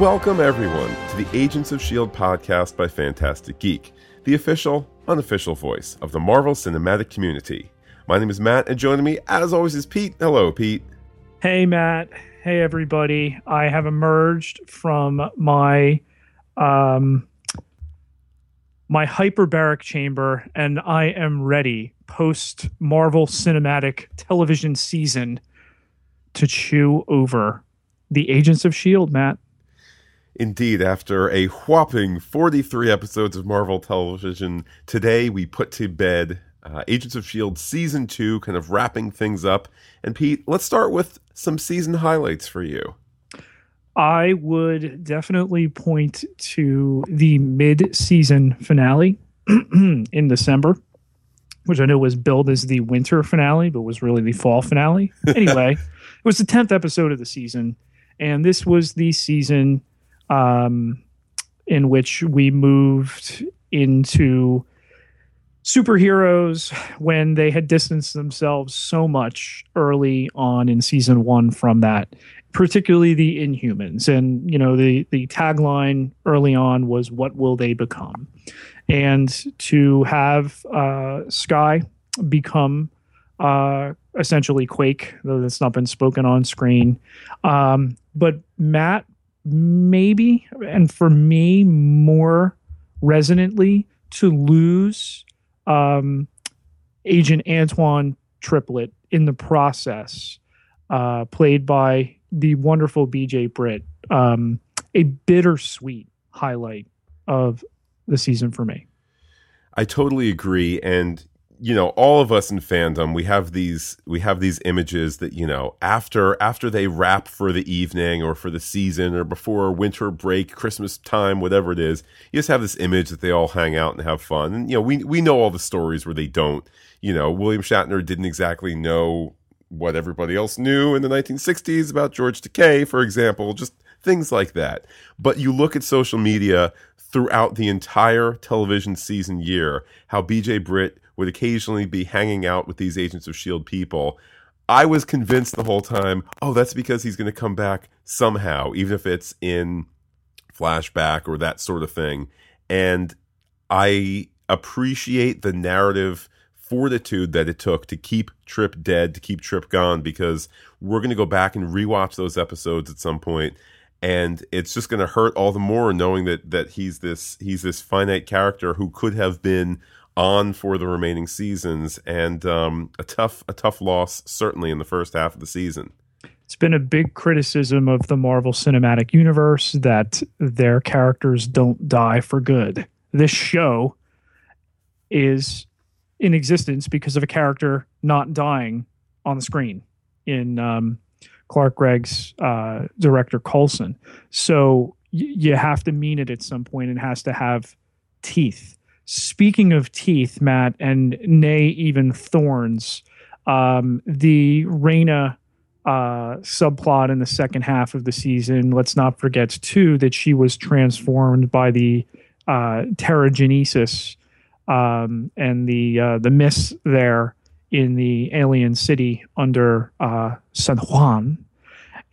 Welcome, everyone, to the Agents of S.H.I.E.L.D. podcast by Fantastic Geek, the official, unofficial voice of the Marvel Cinematic community. My name is Matt, and joining me, as always, is Pete. Hello, Pete. Hey, Matt. Hey, everybody. I have emerged from my my hyperbaric chamber, and I am ready, post-Marvel Cinematic television season, to chew over the Agents of S.H.I.E.L.D., Matt. Indeed, after a whopping 43 episodes of Marvel television, today we put to bed Agents of S.H.I.E.L.D. Season 2, kind of wrapping things up. And Pete, let's start with some season highlights for you. I would definitely point to the mid-season finale in December, which I know was billed as the winter finale, but was really the fall finale. Anyway, it was the 10th episode of the season, and this was the season in which we moved into superheroes when they had distanced themselves so much early on in season one from that, particularly the Inhumans. And, you know, the tagline early on was, what will they become? And to have Sky become essentially Quake, though that's not been spoken on screen. But Matt, maybe, and for me more resonantly, to lose Agent Antoine Triplett in the process, played by the wonderful BJ Britt, a bittersweet highlight of the season for me. I totally agree. And, you know, all of us in fandom, we have these images that, you know, after they wrap for the evening or for the season or before winter break, Christmas time, whatever it is, you just have this image that they all hang out and have fun. And, you know, we know all the stories where they don't. You know, William Shatner didn't exactly know what everybody else knew in the 1960s about George Takei, for example, just things like that. But you look at social media throughout the entire television season year, how BJ Britt would occasionally be hanging out with these Agents of S.H.I.E.L.D. people. I was convinced the whole time, oh, that's because he's going to come back somehow, even if it's in flashback or that sort of thing. And I appreciate the narrative fortitude that it took to keep Trip dead, to keep Trip gone, because we're going to go back and rewatch those episodes at some point. And it's just going to hurt all the more knowing that he's this finite character who could have been on for the remaining seasons, and a tough loss, certainly in the first half of the season. It's been a big criticism of the Marvel Cinematic Universe that their characters don't die for good. This show is in existence because of a character not dying on the screen in Clark Gregg's director Coulson. So you have to mean it at some point, and has to have teeth. Speaking of teeth, Matt, and nay, even thorns, the Raina subplot in the second half of the season, let's not forget, too, that she was transformed by the Terragenesis and the mist there in the alien city under San Juan.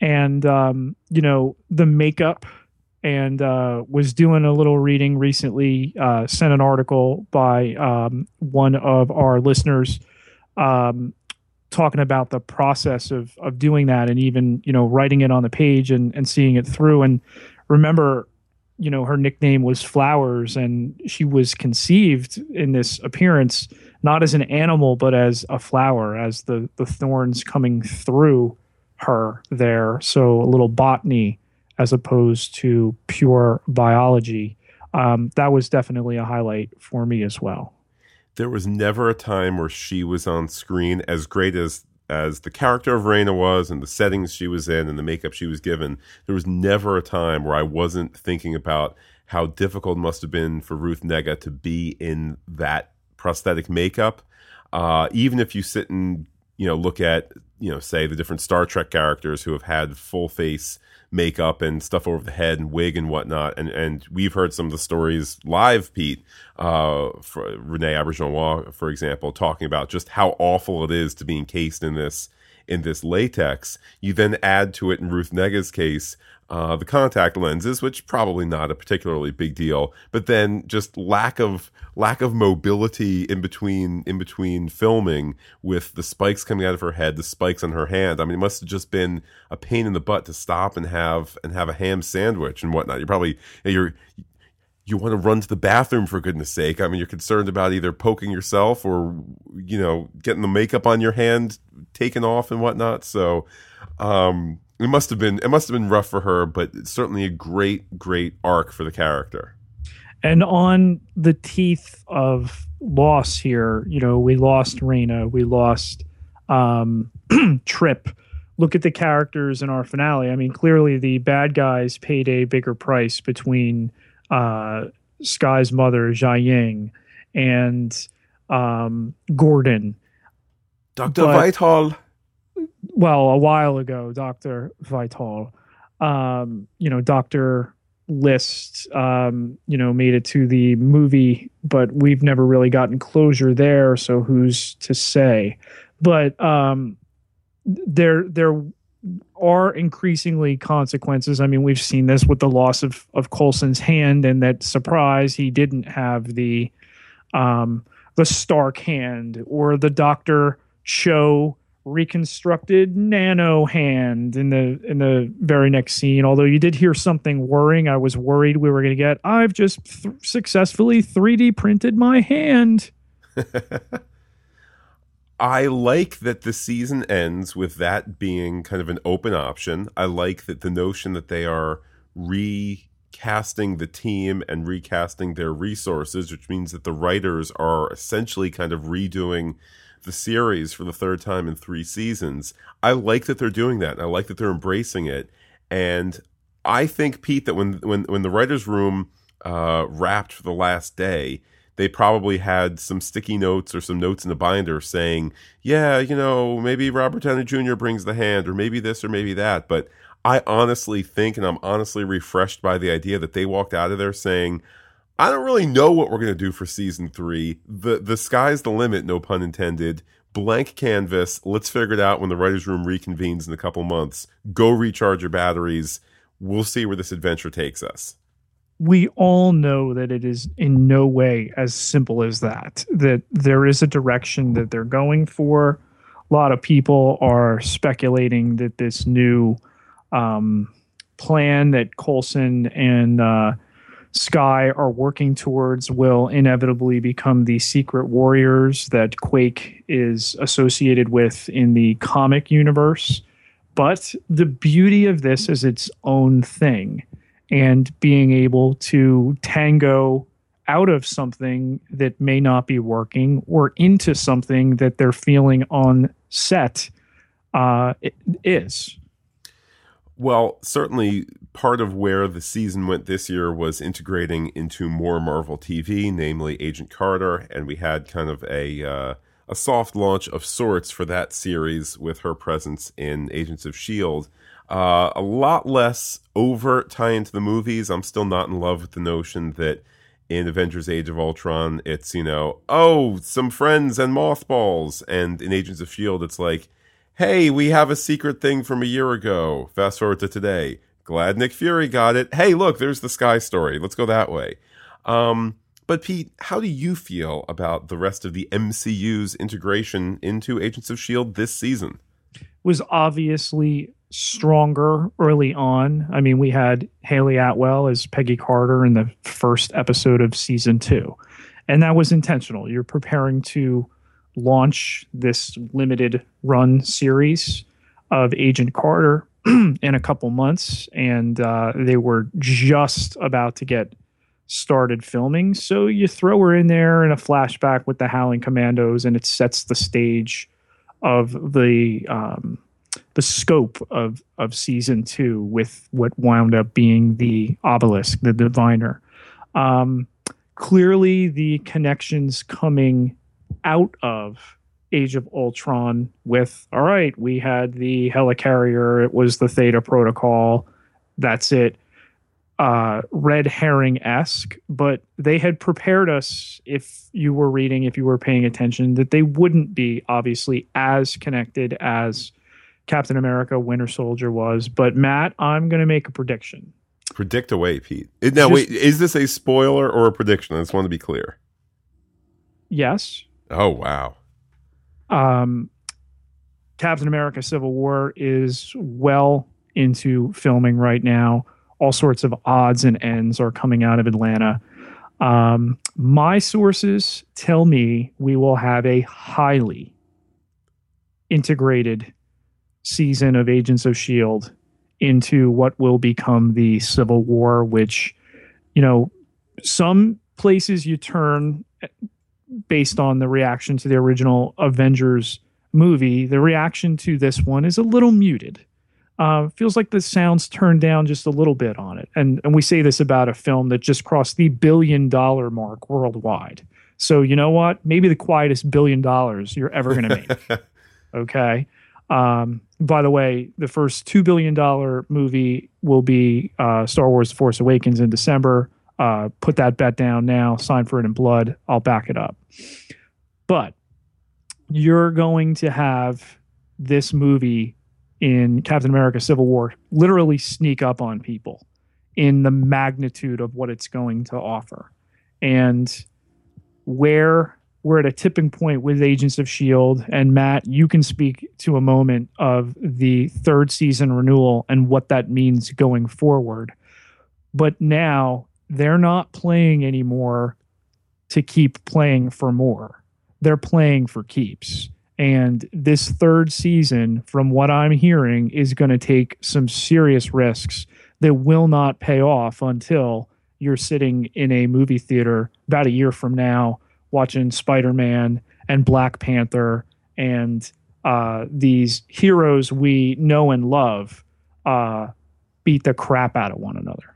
And, you know, the makeup, and was doing a little reading recently, sent an article by one of our listeners talking about the process of doing that, and even, you know, writing it on the page and seeing it through. And remember, you know, her nickname was Flowers, and she was conceived in this appearance not as an animal, but as a flower, as the thorns coming through her there. So a little botany as opposed to pure biology. That was definitely a highlight for me as well. There was never a time where she was on screen, as great as the character of Raina was, and the settings she was in, and the makeup she was given. There was never a time where I wasn't thinking about how difficult it must have been for Ruth Negga to be in that prosthetic makeup. Even if you sit and, you know, look at, you know, say the different Star Trek characters who have had full face makeup and stuff over the head and wig and whatnot. And we've heard some of the stories live, Pete, for Rene Auberjonois, for example, talking about just how awful it is to be encased in this in this latex. You then add to it, in Ruth Negga's case, the contact lenses, which probably not a particularly big deal, but then just lack of mobility in between filming, with the spikes coming out of her head, the spikes on her hand. I mean, it must have just been a pain in the butt to stop and have a ham sandwich and whatnot. You want to run to the bathroom, for goodness sake. I mean, you're concerned about either poking yourself or, getting the makeup on your hand taken off and whatnot. So, It must have been rough for her, but it's certainly a great, great arc for the character. And on the teeth of loss here, we lost Raina, we lost Trip. Look at the characters in our finale. I mean, clearly the bad guys paid a bigger price between Sky's mother, Xia Ying, and Gordon. Dr. Whitehall. Well, a while ago, Dr. Whitehall, Dr. List, made it to the movie, but we've never really gotten closure there. So who's to say? But there are increasingly consequences. I mean, we've seen this with the loss of Coulson's hand, and that surprise, he didn't have the Stark hand, or the Dr. Cho reconstructed nano hand in the very next scene. Although you did hear something worrying, I was worried we were going to get, I've just successfully 3D printed my hand. I like that the season ends with that being kind of an open option. I like that the notion that they are recasting the team and recasting their resources, which means that the writers are essentially kind of redoing the series for the third time in 3 seasons. I like that they're doing that. I like that they're embracing it. And I think, Pete, that when the writer's room wrapped for the last day, they probably had some sticky notes or some notes in a binder saying, yeah, maybe Robert Downey Jr. brings the hand, or maybe this or maybe that. But I honestly think, and I'm honestly refreshed by the idea that they walked out of there saying, I don't really know what we're going to do for season 3. The sky's the limit, no pun intended. Blank canvas. Let's figure it out when the writer's room reconvenes in a couple months. Go recharge your batteries. We'll see where this adventure takes us. We all know that it is in no way as simple as that, that there is a direction that they're going for. A lot of people are speculating that this new plan that Coulson and Sky are working towards will inevitably become the Secret Warriors that Quake is associated with in the comic universe. But the beauty of this is its own thing, and being able to tango out of something that may not be working or into something that they're feeling on set is. Well, certainly part of where the season went this year was integrating into more Marvel TV, namely Agent Carter, and we had kind of a soft launch of sorts for that series with her presence in Agents of S.H.I.E.L.D. A lot less overt tie into the movies. I'm still not in love with the notion that in Avengers Age of Ultron, it's, some friends and mothballs, and in Agents of S.H.I.E.L.D., it's like, hey, we have a secret thing from a year ago. Fast forward to today. Glad Nick Fury got it. Hey, look, there's the Sky story. Let's go that way. But Pete, how do you feel about the rest of the MCU's integration into Agents of S.H.I.E.L.D. this season? It was obviously stronger early on. I mean, we had Hayley Atwell as Peggy Carter in the first episode of season 2. And that was intentional. You're preparing to launch this limited run series of Agent Carter in a couple months, and they were just about to get started filming, so you throw her in there in a flashback with the Howling Commandos, and it sets the stage of the scope of season 2 with what wound up being the Obelisk, the Diviner. Clearly the connections coming out of Age of Ultron with, all right, we had the helicarrier, it was the Theta Protocol, that's it, red herring-esque, but they had prepared us, if you were paying attention, that they wouldn't be obviously as connected as Captain America Winter Soldier was. But Matt, I'm going to make a prediction. Predict away, Pete. Now, wait, is this a spoiler or a prediction? I just want to be clear. Yes. Oh, wow. Captain America Civil War is well into filming right now. All sorts of odds and ends are coming out of Atlanta. My sources tell me we will have a highly integrated season of Agents of S.H.I.E.L.D. into what will become the Civil War, which, you know, some places you turn based on the reaction to the original Avengers movie, the reaction to this one is a little muted. Feels like the sound's turned down just a little bit on it. And we say this about a film that just crossed the $1 billion mark worldwide. So you know what? Maybe the quietest $1 billion you're ever going to make. Okay. By the way, the first $2 billion movie will be Star Wars The Force Awakens in December. Put that bet down now. Sign for it in blood. I'll back it up. But you're going to have this movie in Captain America Civil War literally sneak up on people in the magnitude of what it's going to offer. And where we're at a tipping point with Agents of S.H.I.E.L.D., and Matt, you can speak to a moment of the third season renewal and what that means going forward. But now they're not playing anymore to keep playing for more. They're playing for keeps. And this third season, from what I'm hearing, is going to take some serious risks that will not pay off until you're sitting in a movie theater about a year from now watching Spider-Man and Black Panther and these heroes we know and love beat the crap out of one another.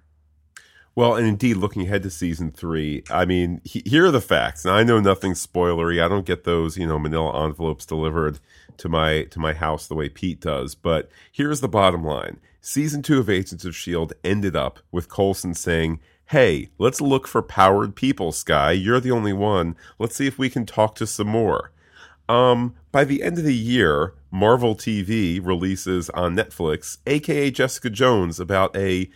Well, and indeed, looking ahead to season 3, I mean, here are the facts. Now, I know nothing spoilery. I don't get those, you know, manila envelopes delivered to my house the way Pete does. But here's the bottom line. Season 2 of Agents of S.H.I.E.L.D. ended up with Coulson saying, hey, let's look for powered people, Sky. You're the only one. Let's see if we can talk to some more. By the end of the year, Marvel TV releases on Netflix, a.k.a. Jessica Jones, about a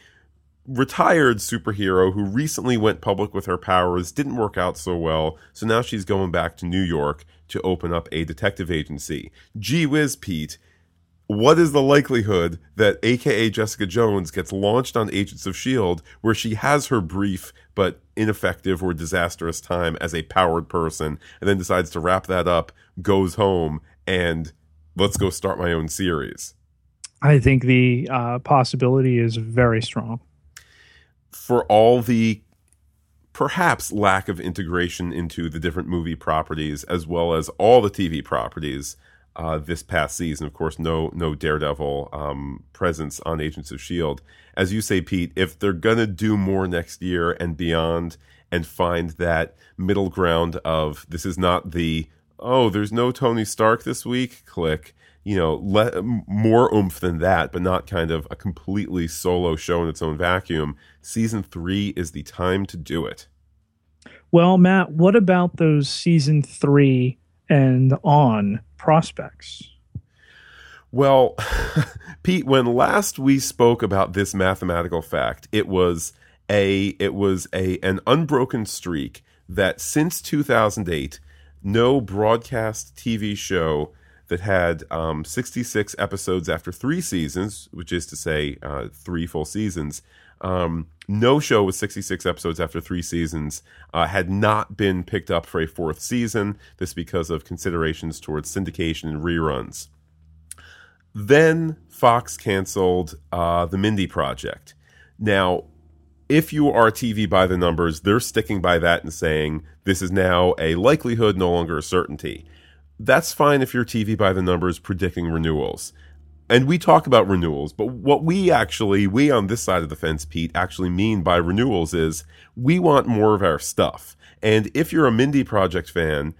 retired superhero who recently went public with her powers, didn't work out so well, so now she's going back to New York to open up a detective agency. Gee whiz, Pete, what is the likelihood that a.k.a. Jessica Jones gets launched on Agents of S.H.I.E.L.D., where she has her brief but ineffective or disastrous time as a powered person, and then decides to wrap that up, goes home, and let's go start my own series? I think the possibility is very strong. For all the perhaps lack of integration into the different movie properties as well as all the TV properties this past season, of course, no Daredevil presence on Agents of S.H.I.E.L.D. As you say, Pete, if they're going to do more next year and beyond and find that middle ground of this is not the, oh, there's no Tony Stark this week, click. You know, more oomph than that, but not kind of a completely solo show in its own vacuum. Season 3 is the time to do it. Well, Matt, what about those season 3 and on prospects? Well, Pete, when last we spoke about this mathematical fact, it was an unbroken streak that since 2008, no broadcast TV show that had 66 episodes after 3 seasons, which is to say 3 full seasons. No show with 66 episodes after 3 seasons had not been picked up for a 4th season. This because of considerations towards syndication and reruns. Then Fox canceled The Mindy Project. Now, if you are TV by the numbers, they're sticking by that and saying this is now a likelihood, no longer a certainty. That's fine if you're TV by the numbers predicting renewals. And we talk about renewals, but what we on this side of the fence, Pete, actually mean by renewals is we want more of our stuff. And if you're a Mindy Project fan,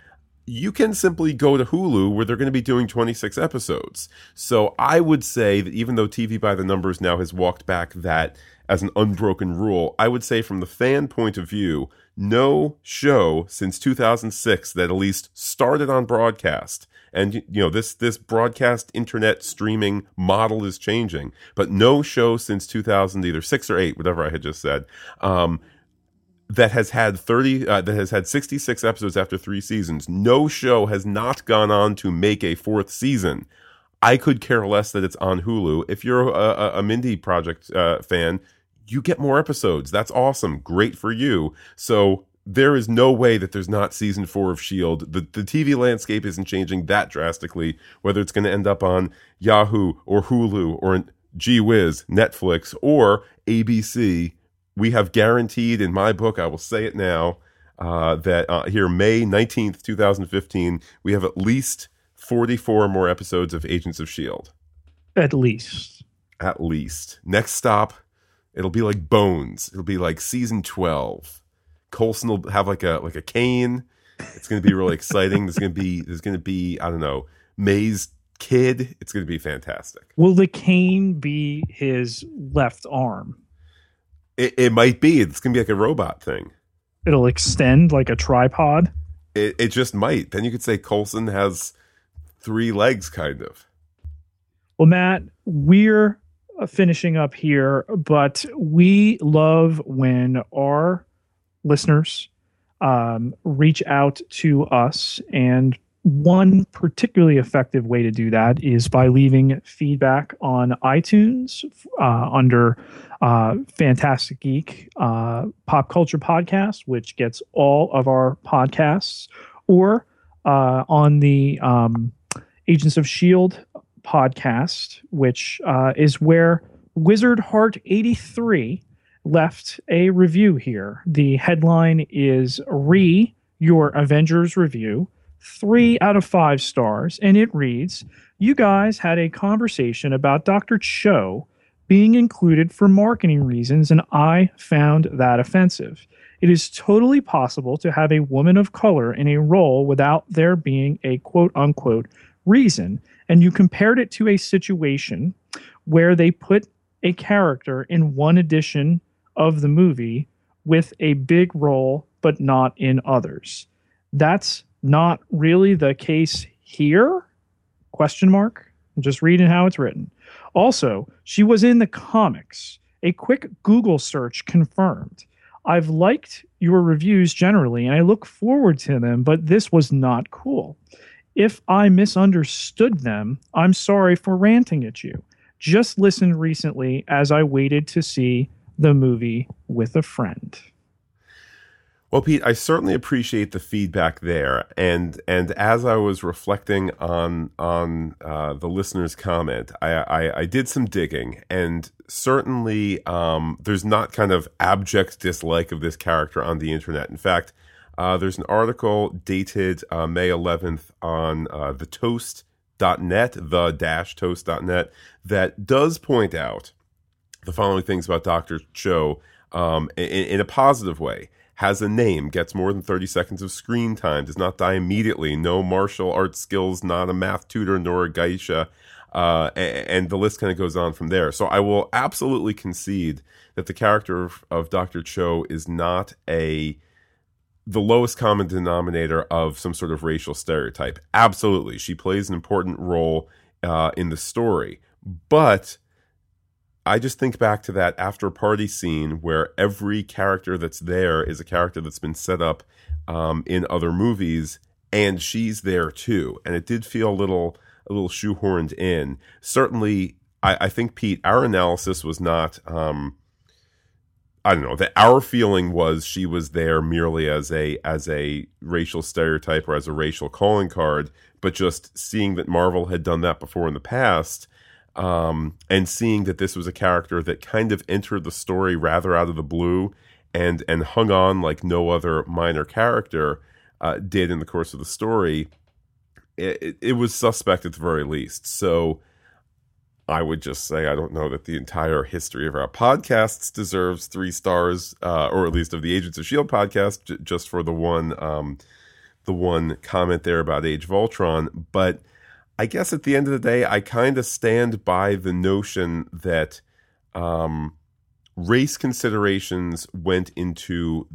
you can simply go to Hulu where they're going to be doing 26 episodes. So I would say that even though TV by the numbers now has walked back that as an unbroken rule, I would say from the fan point of view, no show since 2006 that at least started on broadcast. And, you know, this broadcast internet streaming model is changing, but no show since 2000, either 6 or 8, whatever I had just said, that has had 66 episodes after 3 seasons. No show has not gone on to make a 4th season. I could care less that it's on Hulu. If you're a Mindy Project fan, you get more episodes. That's awesome. Great for you. So there is no way that there's not season 4 of S.H.I.E.L.D. The TV landscape isn't changing that drastically, whether it's going to end up on Yahoo or Hulu or, gee whiz, Netflix or ABC. We have guaranteed, in my book, I will say it now, that here May 19th, 2015, we have at least 44 more episodes of Agents of S.H.I.E.L.D. At least. Next stop, it'll be like Bones. It'll be like season 12. Coulson will have like a cane. It's going to be really exciting. There's going to be I don't know, May's kid. It's going to be fantastic. Will the cane be his left arm? It might be. It's going to be like a robot thing. It'll extend like a tripod. It just might. Then you could say Coulson has 3 legs, kind of. Well, Matt, we're finishing up here, but we love when our listeners reach out to us. And one particularly effective way to do that is by leaving feedback on iTunes under Fantastic Geek Pop Culture Podcast, which gets all of our podcasts, or on the Agents of S.H.I.E.L.D. podcast, which is where Wizard Heart 83 left a review here. The headline is Your Avengers Review. 3 out of 5 stars, and it reads, "You guys had a conversation about Dr. Cho being included for marketing reasons, and I found that offensive. It is totally possible to have a woman of color in a role without there being a quote-unquote reason, and you compared it to a situation where they put a character in one edition of the movie with a big role but not in others. That's not really the case here? ? I'm just reading how it's written. Also, she was in the comics. A quick Google search confirmed. I've liked your reviews generally, and I look forward to them, but this was not cool. If I misunderstood them, I'm sorry for ranting at you. Just listened recently as I waited to see the movie with a friend." Well, Pete, I certainly appreciate the feedback there, and as I was reflecting on the listener's comment, I did some digging, and certainly there's not kind of abject dislike of this character on the internet. In fact, there's an article dated May 11th on the-toast.net that does point out the following things about Dr. Cho in a positive way. Has a name, gets more than 30 seconds of screen time, does not die immediately, no martial arts skills, not a math tutor, nor a geisha, and the list kind of goes on from there. So I will absolutely concede that the character of Dr. Cho is not the lowest common denominator of some sort of racial stereotype. Absolutely. She plays an important role in the story. But I just think back to that after party scene where every character that's there is a character that's been set up in other movies, and she's there too. And it did feel a little shoehorned in. Certainly, I think, Pete, our analysis was not, that our feeling was she was there merely as a racial stereotype or as a racial calling card, but just seeing that Marvel had done that before in the past, and seeing that this was a character that kind of entered the story rather out of the blue and hung on like no other minor character did in the course of the story, it was suspect at the very least. So I would just say I don't know that the entire history of our podcasts deserves 3 stars, or at least of the Agents of S.H.I.E.L.D. podcast, just for the one comment there about Age of Ultron, but I guess at the end of the day, I kind of stand by the notion that race considerations went into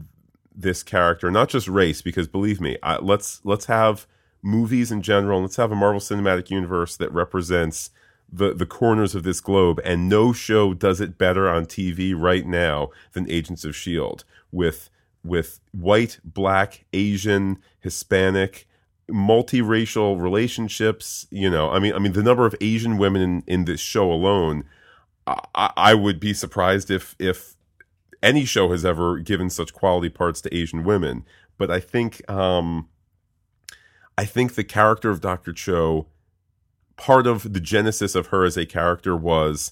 this character, not just race, because believe me, let's have movies in general, and let's have a Marvel Cinematic Universe that represents the corners of this globe, and no show does it better on TV right now than Agents of S.H.I.E.L.D. with white, black, Asian, Hispanic, multiracial relationships. You know, I mean, the number of Asian women in this show alone, I would be surprised if any show has ever given such quality parts to Asian women. But I think the character of Dr. Cho, part of the genesis of her as a character was,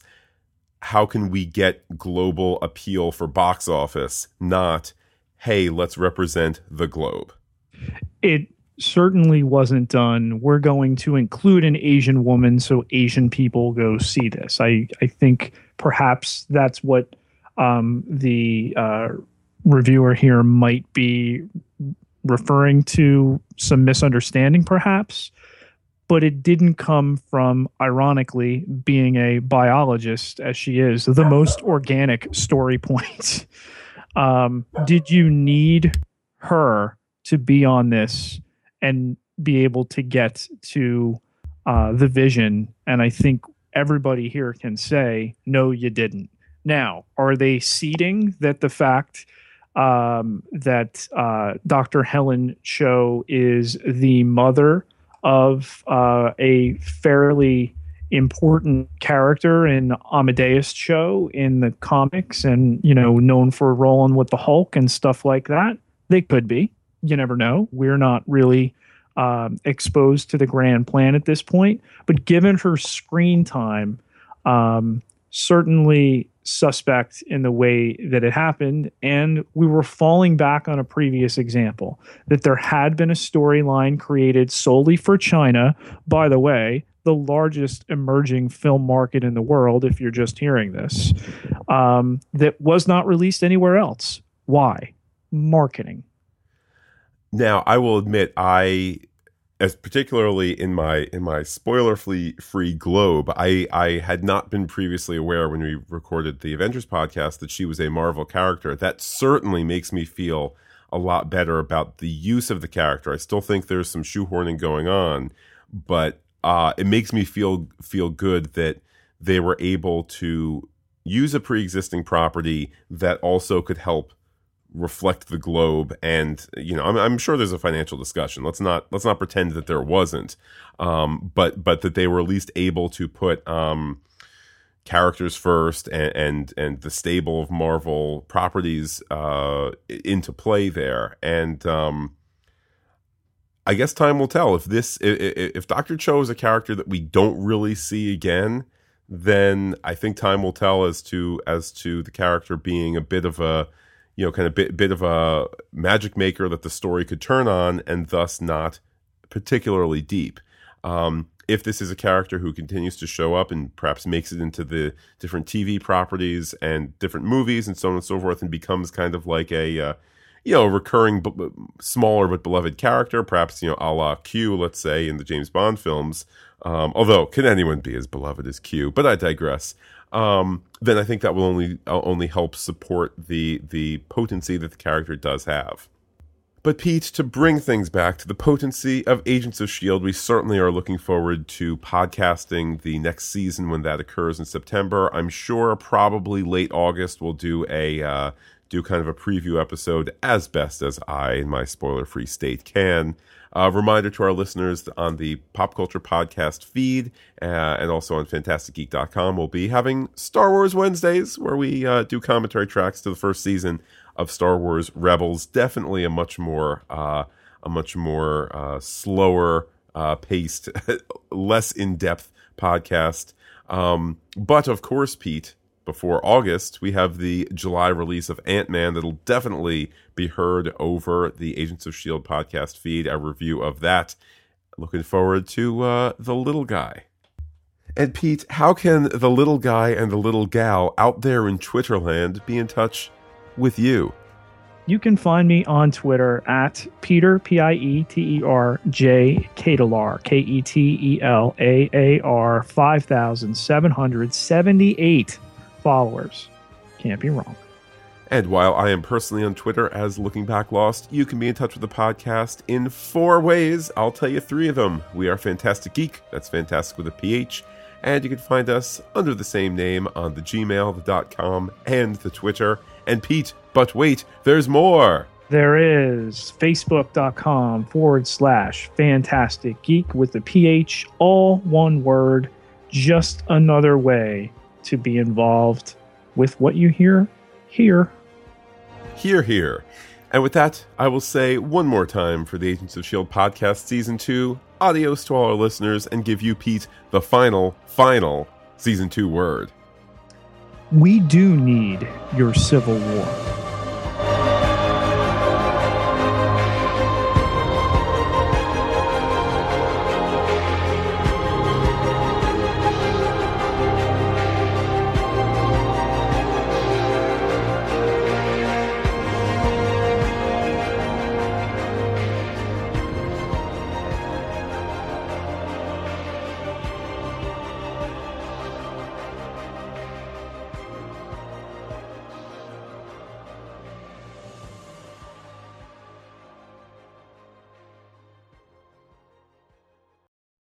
how can we get global appeal for box office, not, hey, let's represent the globe. It certainly wasn't done, we're going to include an Asian woman so Asian people go see this. I think perhaps that's what the reviewer here might be referring to, some misunderstanding perhaps. But it didn't come from, ironically, being a biologist as she is, the most organic story point. Did you need her to be on this and be able to get to the vision? And I think everybody here can say, no, you didn't. Now, are they seeding that the fact that Dr. Helen Cho is the mother of a fairly important character in Amadeus Cho in the comics, and, you know, known for rolling with the Hulk and stuff like that? They could be. You never know. We're not really exposed to the grand plan at this point. But given her screen time, certainly suspect in the way that it happened. And we were falling back on a previous example, that there had been a storyline created solely for China, by the way, the largest emerging film market in the world, if you're just hearing this, that was not released anywhere else. Why? Marketing. Now, I will admit, as particularly in my spoiler-free globe, I had not been previously aware when we recorded the Avengers podcast that she was a Marvel character. That certainly makes me feel a lot better about the use of the character. I still think there's some shoehorning going on, but it makes me feel good that they were able to use a pre-existing property that also could help reflect the globe. And, you know, I'm sure there's a financial discussion. Let's not pretend that there wasn't. But that they were at least able to put characters first and the stable of Marvel properties into play there. And I guess time will tell if Dr. Cho is a character that we don't really see again, then I think time will tell as to the character being a bit of a, you know, kind of bit of a magic maker that the story could turn on, and thus not particularly deep. If this is a character who continues to show up and perhaps makes it into the different TV properties and different movies and so on and so forth, and becomes kind of like a, you know, recurring smaller but beloved character, perhaps, you know, a la Q, let's say, in the James Bond films. Although, can anyone be as beloved as Q? But I digress. Then I think that will only help support the potency that the character does have. But Pete, to bring things back to the potency of Agents of S.H.I.E.L.D., we certainly are looking forward to podcasting the next season when that occurs in September. I'm sure probably late August we'll do do kind of a preview episode, as best as I, in my spoiler-free state, can. Reminder to our listeners on the Pop Culture Podcast feed and also on FantasticGeek.com, we'll be having Star Wars Wednesdays, where we do commentary tracks to the first season of Star Wars Rebels. Definitely a much more slower paced, less in-depth podcast. But of course, Pete, before August, we have the July release of Ant-Man that'll definitely be heard over the Agents of S.H.I.E.L.D. podcast feed, a review of that. Looking forward to the little guy. And Pete, how can the little guy and the little gal out there in Twitterland be in touch with you? You can find me on Twitter at Peter, P-I-E-T-E-R-J, Ketelaar, K-E-T-E-L-A-A-R, 5,778. Followers. Can't be wrong. And while I am personally on Twitter as Looking Back Lost, you can be in touch with the podcast in 4 ways. I'll tell you 3 of them. We are Fantastic Geek, that's fantastic with a PH, and you can find us under the same name on the Gmail, the .com, and the Twitter. And Pete, but wait, there's more. There is facebook.com/Fantastic Geek with the PH, all one word, just another way to be involved with what you hear here. Hear, hear. And with that, I will say one more time for the Agents of S.H.I.E.L.D. podcast season 2, adios to all our listeners, and give you, Pete, the final season 2 word. We do need your Civil War.